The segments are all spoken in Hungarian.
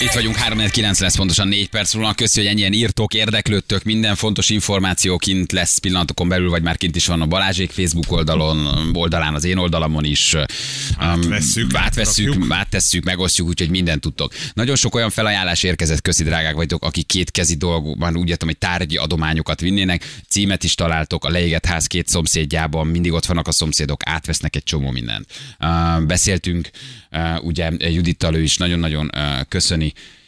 Itt vagyunk, 3-9 lesz pontosan 4 perc múlva. Köszi, hogy ennyien írtok, érdeklődtök, minden fontos információ kint lesz pillanatokon belül, vagy már kint is van a Balázsék Facebook oldalán, az én oldalamon is. Átvesszük, megosztjuk, úgyhogy mindent tudtok. Nagyon sok olyan felajánlás érkezett, köszi, drágák vagytok, akik kétkezi dolgokban, úgy értem, hogy tárgyi adományokat vinnének, címet is találtok, a leégett ház két szomszédjában, mindig ott vannak a szomszédok, átvesznek egy csomó mindent. Beszéltünk, ugye Judittal, ő is nagyon-nagyon köszöni,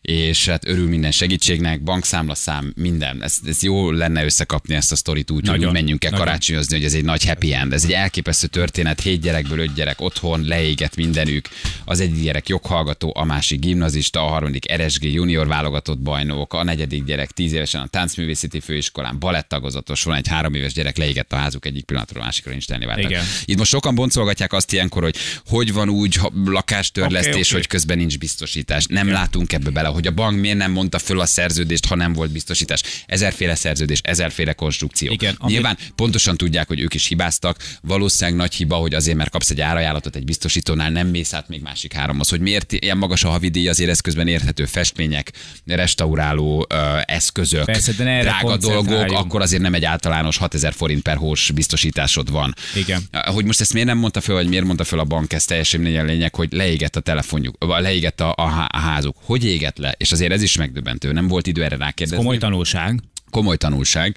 és hát örül minden segítségnek, bankszámlaszám, minden. Ez jó lenne összekapni ezt a sztorit úgy, hogy menjünk el karácsonyozni, hogy ez egy nagy happy end. Ez egy elképesztő történet, 7 gyerekből 5 gyerek otthon, leégett mindenük. Az egyik gyerek joghallgató, a másik gimnazista, a harmadik RSG junior válogatott bajnok, a negyedik gyerek 10 évesen a Táncművészeti Főiskolán balettagozatos, van egy 3 éves gyerek, leégett a házuk egyik pillanatról a másikra, nincs tennivalójuk. Itt most sokan boncolgatják azt ilyenkor, hogy van úgy, ha lakástörlesztés, hogy közben nincs biztosítás. Nem látunk ebbe bele, hogy a bank miért nem mondta föl a szerződést, ha nem volt biztosítás. Ezerféle szerződés, ezerféle konstrukció. Igen, nyilván pontosan tudják, hogy ők is hibáztak. Valószínűleg nagy hiba, hogy azért, mert kapsz egy árajánlatot egy biztosítónál, nem mész át még másik háromhoz. Hogy miért ilyen magas a havidíj, azért eszközben érthető festmények, restauráló eszközök, persze, drága dolgok, akkor azért nem egy általános 6000 forint per hós biztosításod van. Igen. Hogy most ezt miért nem mondta föl, vagy miért mondta föl a bank, ez teljesen lényeg, hogy leégett a telefonjuk, leégett a házuk. Hogy égett le, és azért ez is megdöbbentő, nem volt idő erre rákérdezni. Ez komoly tanulság.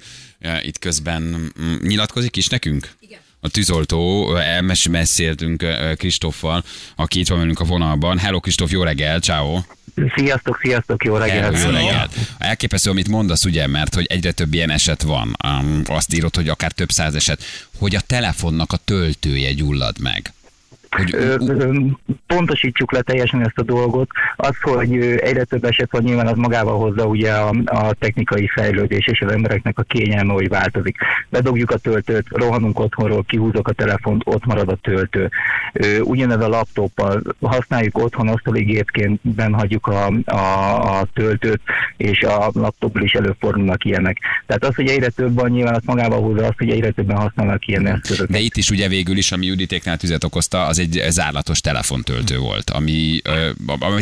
Itt közben nyilatkozik is nekünk? Igen. A tűzoltó, beszéltünk Kristóffal, aki itt van velünk a vonalban. Hello Kristóf, jó reggel, ciao. Sziasztok, jó reggelt. Elképesztő, amit mondasz, ugye, mert hogy egyre több ilyen eset van. Azt írod, hogy akár több száz eset, hogy a telefonnak a töltője gyullad meg. Pontosítsuk le teljesen ezt a dolgot. Az, hogy egyre több eset van, nyilván az magával hozza ugye a technikai fejlődés és az embereknek a kényelme, hogy változik. Bedobjuk a töltőt, rohanunk otthonról, kihúzok a telefont, ott marad a töltő. Ugyanez a laptoppal, használjuk otthon, asztaligépként benhagyjuk a töltőt, és a laptopból is előfordulnak ilyenek. Tehát az, hogy egyre több van, nyilván az magával hozza azt, hogy egyre többen használnak ilyen eszközöket. De itt is ugye végül is, ami Juditéknál tüzet okozta, az egy zárlatos telefontöltő volt, amit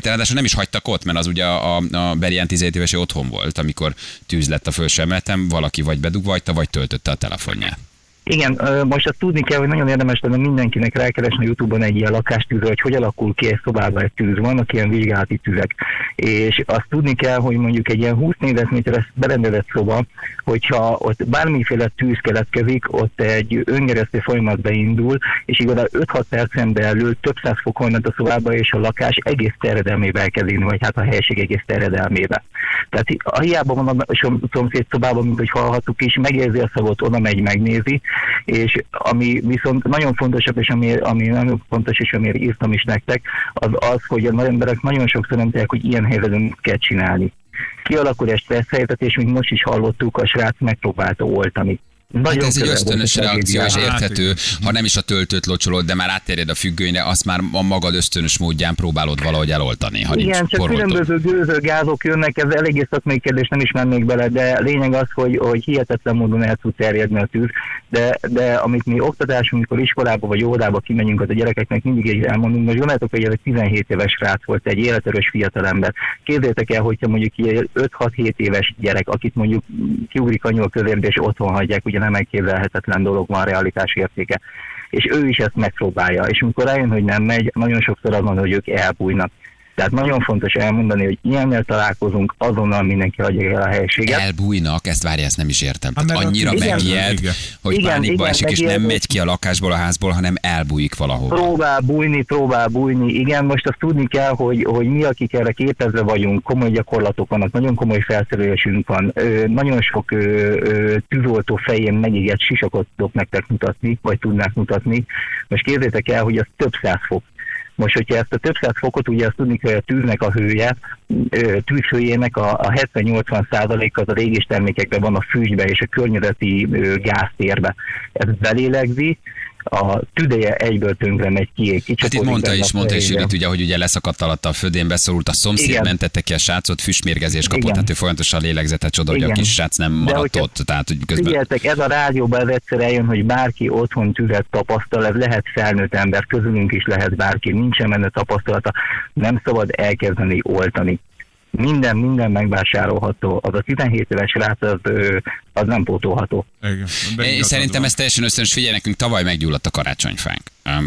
ráadásul nem is hagytak ott, mert az ugye a Berián 17 éves otthon volt, amikor tűz lett a felső emeleten, valaki vagy bedugvajta, vagy töltötte a telefonját. Igen, most azt tudni kell, hogy nagyon érdemes lenne mindenkinek rákeresni a YouTube-on egy ilyen lakástűzre, hogy alakul ki egy szobában egy tűz. Vannak ilyen vizsgálati tüzek. És azt tudni kell, hogy mondjuk egy ilyen 20 négyzetméteres berendezett szoba, hogyha ott bármiféle tűz keletkezik, ott egy öngerjesztő folyamat beindul, és igazából 5-6 percen belül több száz fok ment a szobába, és a lakás egész terjedelmébe elkezdődni, vagy hát a helyiség egész terjedelmébe. Tehát hiába van a szomszéd szobában, mint hogy hallhattuk is, megérzi a szagot, oda megy, megnézi. És ami viszont nagyon fontosabb, és ami nagyon fontos, és amiért írtam is nektek, az az, hogy az emberek nagyon sokszor nem tudják, hogy ilyen helyzetben mit kell csinálni. Kialakul egy stressz helyzet, és mint most is hallottuk, a srác megpróbálta oltani. Hát ez egy ösztönös reakció, és érthető, ha nem is a töltőt locsolod, de már átterjed a függönyre, azt már a magad ösztönös módján próbálod valahogy eloltani. Ha igen, nincs csak poroltó. Különböző gőzőgázok jönnek, ez eléggé szakmai kérdés, nem is mennék bele, de lényeg az, hogy hihetetlen módon el tud terjedni a tűz, de amit mi oktatásunk, amikor iskolába vagy óvodába kimenjünk, az a gyerekeknek mindig egy elmondunk, most gondoljátok, hogy egy 17 éves srác volt, egy életerős fiatalember. Képzeljétek el, hogyha mondjuk 5-6-7 éves gyerek, akit mondjuk kiugrik a nyúl közébe, és otthon hagyják, ugye nem elképzelhetetlen dolog, van realitás értéke. És ő is ezt megpróbálja, és amikor rájön, hogy nem megy, nagyon sokszor az van, hogy ők elbújnak. Tehát nagyon fontos elmondani, hogy ilyennel találkozunk, azonnal mindenki hagyja el a helyiséget. Elbújnak, ezt várja, ezt nem is értem. Tehát annyira megijed, hogy pánikba esik, és nem megy ki a lakásból, a házból, hanem elbújik valahol. Próbál bújni. Igen, most azt tudni kell, hogy mi, akik erre képezve vagyunk, komoly gyakorlatok vannak, nagyon komoly felszerelésünk van, nagyon sok tűzoltó fején megégett sisakot tudok nektek mutatni, vagy tudnák mutatni. Most képzeljétek el, hogy az több száz fok. Most, hogyha ezt a több száz fokot, ugye azt tudni, hogy a tűznek a hője, tűzhőjének a 70-80% az a régés termékekben van, a füstbe és a környezeti gáztérbe. Ez belélegzi, a tüdeje egyből tönkre megy ki. Hát itt mondta is Judit, ugye, hogy ugye leszakadt alatt a födén, beszorult a szomszéd, igen. Mentette ki a srácot, füstmérgezés kapott, igen. Hát ő folyamatosan lélegzetet csoda, hogy a kis srác nem maradt ott. Tehát, hogy közben... Figyeltek, ez a rádióban ez egyszer eljön, hogy bárki otthon tüzet tapasztal, ez lehet felnőtt ember, közülünk is lehet bárki, nincsen benne tapasztalata, nem szabad elkezdeni oltani. minden megvásárolható. Az a 17 éves srác az nem pótolható. Én szerintem ez teljesen ösztönös. Figyelj, nekünk tavaly meggyulladt a karácsonyfánk.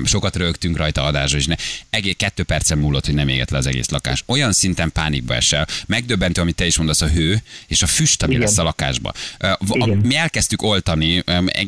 Sokat rögtünk rajta adásra, és egész 2 percen múlott, hogy nem égett le az egész lakás. Olyan szinten pánikba esel. Megdöbbentő, amit te is mondasz, a hő és a füst, ami lesz a lakásba. Mi elkezdtük oltani,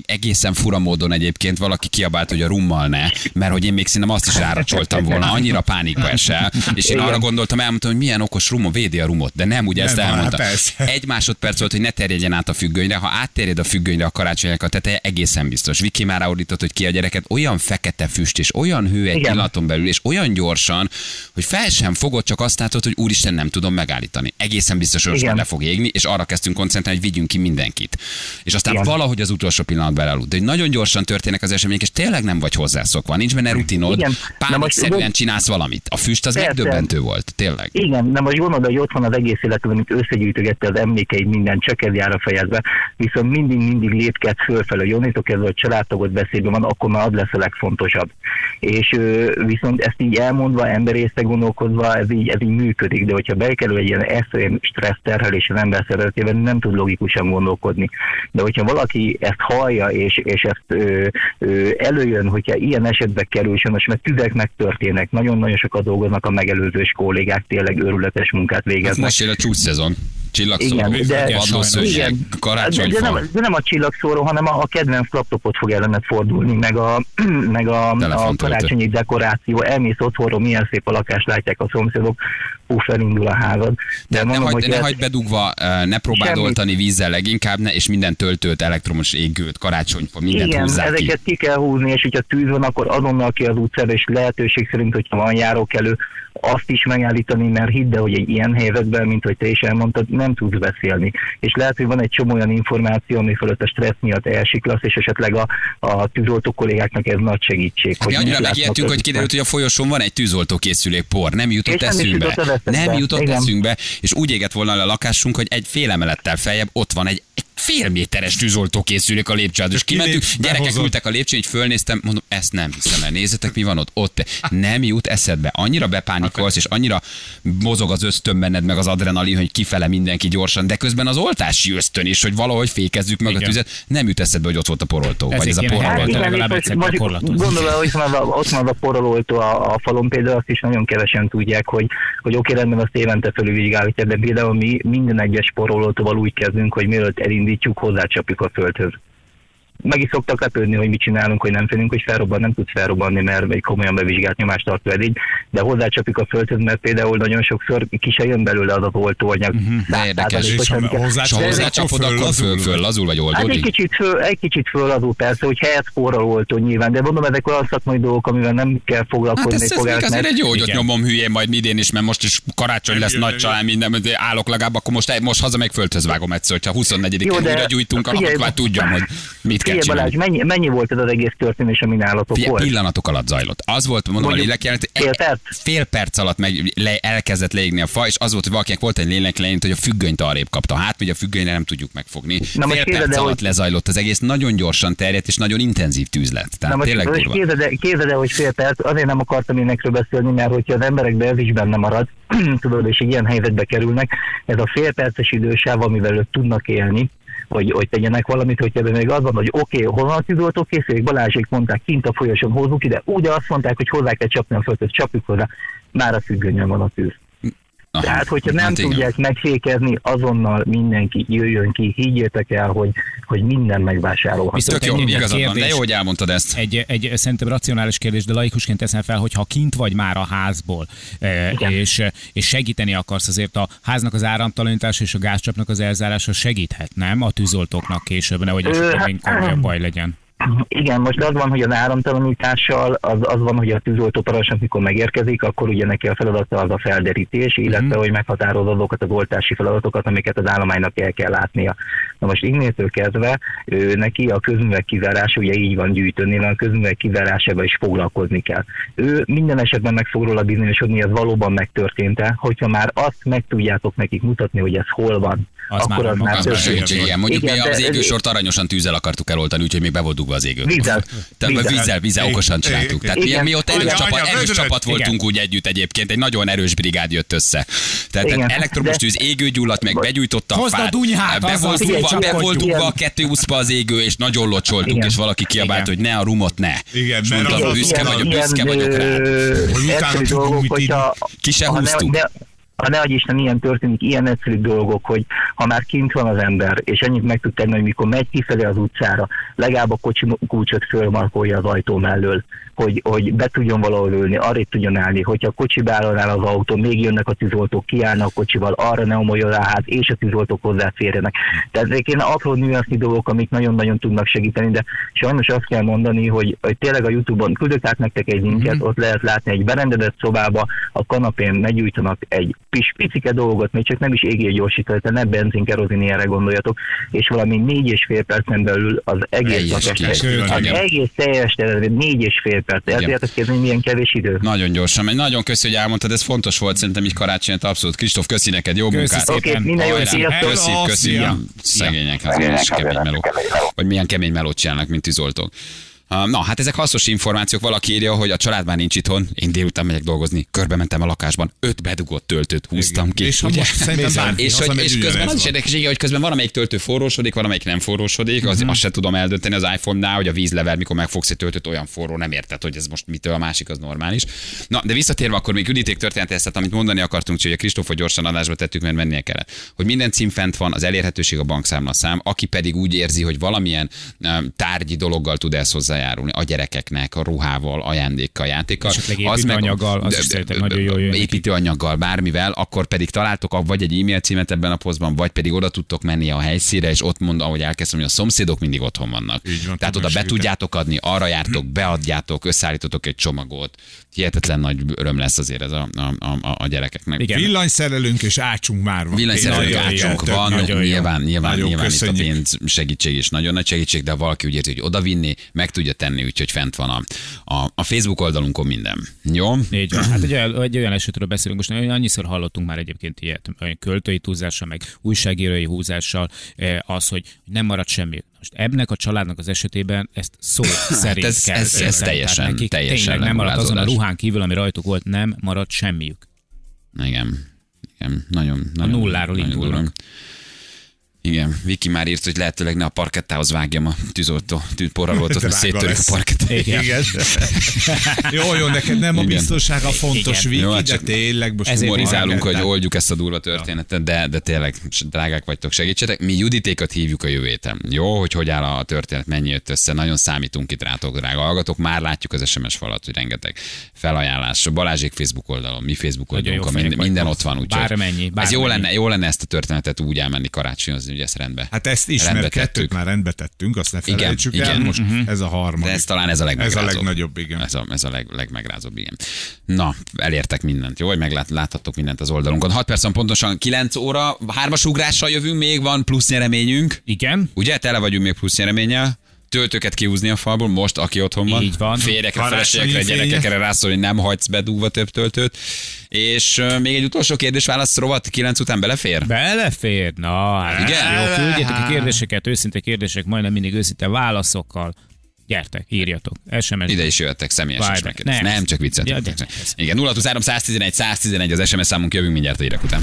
egészen fura módon egyébként valaki kiabált, hogy a rummal ne, mert hogy én még szerintem azt is ráracsoltam volna, annyira pánikba esel, és én arra gondoltam, elmondtam, hogy milyen okos rumon védi a rumot, de nem, ugye ezt elmondtam. Egy másodperc volt, hogy ne terjedjen át a függönyre, ha átterjed a függönyre a karácsonynak a teteje, egészen biztos. Viki már ráordított, hogy ki a gyereket, olyan fekete füst és olyan hő egy pillanaton belül, és olyan gyorsan, hogy fel sem fogod, csak azt látod, hogy úristen, nem tudom megállítani. Egészen biztos, hogy le fog égni, és arra kezdtünk koncentrálni, hogy vigyünk ki mindenkit. És aztán valahogy az utolsó pillanatban elaludt. De nagyon gyorsan történnek az események, és tényleg nem vagy hozzászokva, nincs benne rutinod, pánikszerűen csinálsz valamit. A füst az megdöbbentő volt, tényleg. Igen, nem most gondolod, hogy ott van az egész életben, mint összegyűjtögette az emlékeid, minden csekedjára fejezve, viszont mindig lépkedsz fölfelé, onnantól kezdve, hogy családtagod veszélyben van, akkor már az lesz a legfontosabb. És viszont ezt így elmondva, emberészre gondolkozva, ez így működik, de hogyha bekerül egy ilyen extrém stressz terhelés az ember szervezetében, nem tud logikusan gondolkodni. De hogyha valaki ezt hallja, és ezt előjön, hogyha ilyen esetbe kerül, most meg tüzek megtörténnek, nagyon-nagyon sokat dolgoznak a megelőzős kollégák, tényleg őrületes munkát végeznek. Most jön a csúcsszezon. De nem a csillagszóró, hanem a kedvenc laptopot fog ellened fordulni, meg a karácsonyi dekoráció. Elmész otthonról, milyen szép a lakást látják a szomszédok, puff, elindul a házad. De mondom, ne hagyd bedugva, ne próbáld oltani vízzel leginkább, és minden töltőt, elektromos égőt, karácsonyfa, mindent húzzák ki. Ezeket ki kell húzni, és hogyha tűz van, akkor azonnal ki az utcára, és lehetőség szerint, hogyha van járókelő, azt is megállítani, mert hidd el, hogy egy ilyen helyzetben, mint hogy te is elmondtad, nem tudsz beszélni. És lehet, hogy van egy csomó olyan információ, ami fölött a stressz miatt elsiklasz, és esetleg a tűzoltó kollégáknak ez nagy segítség. Mi annyira megijedtünk, hogy kiderült, hogy a folyosón van egy tűzoltókészülék por, nem jutott eszünkbe, és úgy égett volna le a lakásunk, hogy egy fél emelettel feljebb ott van egy félméteres tűzoltókészülék a lépcsőhöz, és kimentünk, gyerekek ültek a lépcsőn, így fölnéztem, mondom, ezt nem hiszem el, nézzetek, mi van ott. Nem jut eszedbe, annyira bepánikolsz, és annyira mozog az ösztön benned, meg az adrenalin, hogy kifele mindenki gyorsan, de közben az oltási ösztön is, hogy valahogy fékezzük meg a tüzet, nem jut eszedbe, hogy ott volt a poroltó, vagy ez a poroltó. Gondolom, hogy ott van a poroltó a falon, például azt is nagyon kevesen tudják, hogy oké, rendben, azt évente felülvizsgálják, de például mi minden egyes poroltóval úgy kezdünk, hogy mielőtt indítjuk, hozzácsapjuk a földhöz. Meg is szoktak lepődni, hogy mit csinálunk, hogy nem félünk, hogy felrobban, nem tudsz felrobbanni, mert egy komolyan bevizsgált nyomástartó edény, de hozzácsapjuk a földhöz, mert például nagyon sokszor ki se jön belőle az a oltóanyag. De érdekes, ha hozzácsapod, akkor föllazul, vagy oldódik? Hát egy kicsit föllazul, persze, hogy helyett forral oltó nyilván, de mondom, ezek olyan szakmai dolgok, amivel nem kell foglalkozni. Hát ez azért egy jó, hogy ott nyomom hülyén majd idén is, mert most is karácsony lesz, nagy család, minden, állok legalább, akkor most haza meg földhöz vágom egyszer, hogyha 24-én újra gyújtunk, akkor már tudjam, hogy mit kell. Figyelj, Balázs, mennyi volt ez az egész történés, ami nálatok volt? Pillanatok alatt zajlott. Az volt, mondom, a lélekjelent, fél perc alatt elkezdett leégni a fa, és az volt, hogy valakinek volt egy lélekjelent, hogy a függönyt arrébb kapta. Hát, hogy a függönyre nem tudjuk megfogni. Na, fél perc alatt lezajlott az egész, nagyon gyorsan terjedt, és nagyon intenzív tűz lett. Tehát tényleg durva. Képzeld el, hogy fél perc, azért nem akartam énekről beszélni, mert hogyha az emberekben ez is benne marad, tudod, és ilyen helyzetbe kerülnek, ez a fél perces idősáv, amivel ők tudnak élni, hogy tegyenek valamit, hogy ebben még az van, hogy oké, hol van a tűzoltókészülék, Balázsék mondták, kint a folyosón hozzuk ide, ugye azt mondták, hogy hozzá kell csapni a földhöz, csapjuk hozzá, már a függönyen van a tűz. Tehát, hogyha nem tudják megfékezni, azonnal mindenki jöjjön ki, higgyétek el, hogy minden megvásárolható. Ez tök jó, igazad van, de jó, hogy elmondtad ezt. Egy szerintem racionális kérdés, de laikusként teszem fel, hogy ha kint vagy már a házból, és segíteni akarsz, azért a háznak az áramtalanítása és a gázcsapnak az elzárása segíthet, nem? A tűzoltóknak később, nehogy esetleg komolyabb baj legyen. Igen, most az van, hogy az áramtalanítással, az van, hogy a tűzoltóparancsnok, mikor megérkezik, akkor ugye neki a feladata az a felderítés, illetve hogy meghatározza azokat az oltási feladatokat, amiket az állománynak el kell látnia. Na most innétől kezdve neki a közművek kizárása, ugye így van gyűjtőnél, a közművek kizárásával is foglalkozni kell. Ő minden esetben meg fog róla bizonyosodni, ez valóban megtörtént-e, hogyha már azt meg tudjátok nekik mutatni, hogy ez hol van, az akkor már az már történt. Mondjuk mi az égősort aranyosan tűzzel akartuk eloltani, úgyhogy még bevodunk rádugva az égőt. Vízzel okosan csináltuk. Tehát mi ott erős csapat voltunk úgy együtt egyébként, egy nagyon erős brigád jött össze. Tehát elektromos tűz, égőgyulladt, meg begyújtottam a fát. Be volt dugva a 220-ba az égő, és nagyon locsoltuk, és valaki kiabált, hogy ne a rumot, ne. Igen, mert büszke vagyok rá. Ki se húztuk. Ha ne adj Isten, ilyen történik, ilyen egyszerű dolgok, hogy ha már kint van az ember, és annyit meg tud tenni, hogy mikor megy kifelé az utcára, legalább a kocsi kulcsot fölmarkolja az ajtó mellől, hogy be tudjon valahol ülni, arra tudjon állni, hogyha a kocsi beállnál az autó, még jönnek a tűzoltók, kiállnak a kocsival, arra ne omoljon rá, hát és a tűzoltók hozzáférjenek. Tehát ezek ilyen apró nüansznyi dolgok, amik nagyon-nagyon tudnak segíteni, de sajnos azt kell mondani, hogy tényleg a YouTube-on küldök át nektek egy linket, ott lehet látni egy berendezett szobába, a kanapén meggyújtanak egy picike dolgot, még csak nem is égélgyorsítani, tehát ne benzin, kerozin, ilyenre gondoljatok, és valami 4,5 percen belül az egész teljes terület, 4,5 perc. Ezért azt kérdezni, milyen kevés idő. Nagyon gyorsan, mert nagyon köszi, hogy elmondtad, ez fontos volt, szerintem így karácsonyát abszolút. Kristóf, köszi neked, jó munkát. Oké, minden jó, sziasztok. Köszi, szegények, az kemény melók. Vagy milyen kemény melót csinálnak, mint tűzoltók. Na, hát ezek hasznos információk. Valaki írja, hogy a család már nincs itthon, én délután megyek dolgozni, körbementem a lakásban, 5 bedugott töltőt húztam ki. És közben az is érdekessége, hogy közben valamelyik töltő forrósodik, valamelyik nem forrósodik, azt se tudom eldönteni az iPhone-nál, hogy a vízlevel, mikor megfogsz egy töltőt, olyan forró, nem érted, hogy ez most mitől, a másik az normális. Na, de visszatérve akkor még Juditék történetet, amit mondani akartunk, hogy a Kristófot gyorsan adásba tettük, mert mennie kellett. Hogy minden cím fent van, az elérhetőség, a bankszámlaszám, aki pedig úgy érzi, hogy valamilyen tárgyi dologgal tud ezt hozzá járulni, a gyerekeknek, a ruhával, ajándékkal, játékkal. Építőanyaggal, bármivel, akkor pedig találtok vagy egy e-mail címet ebben a posztban, vagy pedig oda tudtok menni a helyszínre, és ott mondom, ahogy elkezdtem, hogy a szomszédok mindig otthon vannak. Van, tehát oda be tudjátok adni, arra jártok, beadjátok, összeállítotok egy csomagot. Hihetetlen nagy öröm lesz azért ez a gyerekeknek. Igen. Villanyszerelünk és ácsunk már van. Villanyszerelünk, ácsunk van, nyilván itt a pénz segítség is nagyon nagy segítség, de valaki úgy érzi, hogy odavinni, meg tudja tenni, úgyhogy fent van a Facebook oldalunkon minden. Jó? Így van. Hát egy olyan esetről beszélünk, most annyiszor hallottunk már egyébként ilyet, költői túlzással, meg újságírói húzással, az, hogy nem marad semmi. Most ebben a családnak az esetében ezt szó szerint kell. Ez teljesen tényleg nem maradt azon a ruhán kívül, ami rajtuk volt, nem maradt semmiük. Igen. Nagyon, a nulláról indulunk. Igen, Viki már írt, hogy lehetőleg ne a parkettához vágjam a tűzoltó tűzporralótot, hogy széttörjük a parkettát. Igen. Jó, neked nem a biztonság a fontos, Viki, jó, de tényleg most humorizálunk, hogy oldjuk ezt a durva történetet, de tényleg drágák vagytok, segítsetek. Mi Juditékat hívjuk a jövő héten. Jó, hogy áll a történet, mennyi jött össze, nagyon számítunk itt rátok, drága hallgatók, már látjuk az SMS falat, hogy rengeteg felajánlás. Balázsék Facebook oldalon, mi Facebook oldalon, minden ott van, úgyhogy ez jó lenne ezt a történetet úgy elmenni karácsonyozni. Ugye ezt rendbe. Hát ezt is, mert kettőt már rendbe tettünk, azt ne felejtsük el, most ez a harmadik. De ez talán ez a legmegrázóbb. Ez a legnagyobb, igen. Ez a legmegrázóbb, igen. Na, elértek mindent, jó? Hogy megláthattok mindent az oldalunkon. 6 percen pontosan 9 óra, 3-as ugrással jövünk, még van plusz nyereményünk. Igen. Ugye, tele vagyunk még plusz nyereménnyel. Töltőket kihúzni a falból, most aki otthon van. Így van. Férjekre, feleségekre, gyerekekre rászólni, hogy nem hagysz bedugva több töltőt. És még egy utolsó kérdés válasz rovat 9 után belefér? Belefér, na. Igen. Jó, küldjetek a kérdéseket, őszinte kérdések, majdnem mindig őszinte válaszokkal. Gyertek, írjatok. SMS-t. Ide is jöttek, személyes megkérdés. Nem, csak viccet. Igen, 023 111 111 az SMS számunk, jövünk mindjárt a hírek után.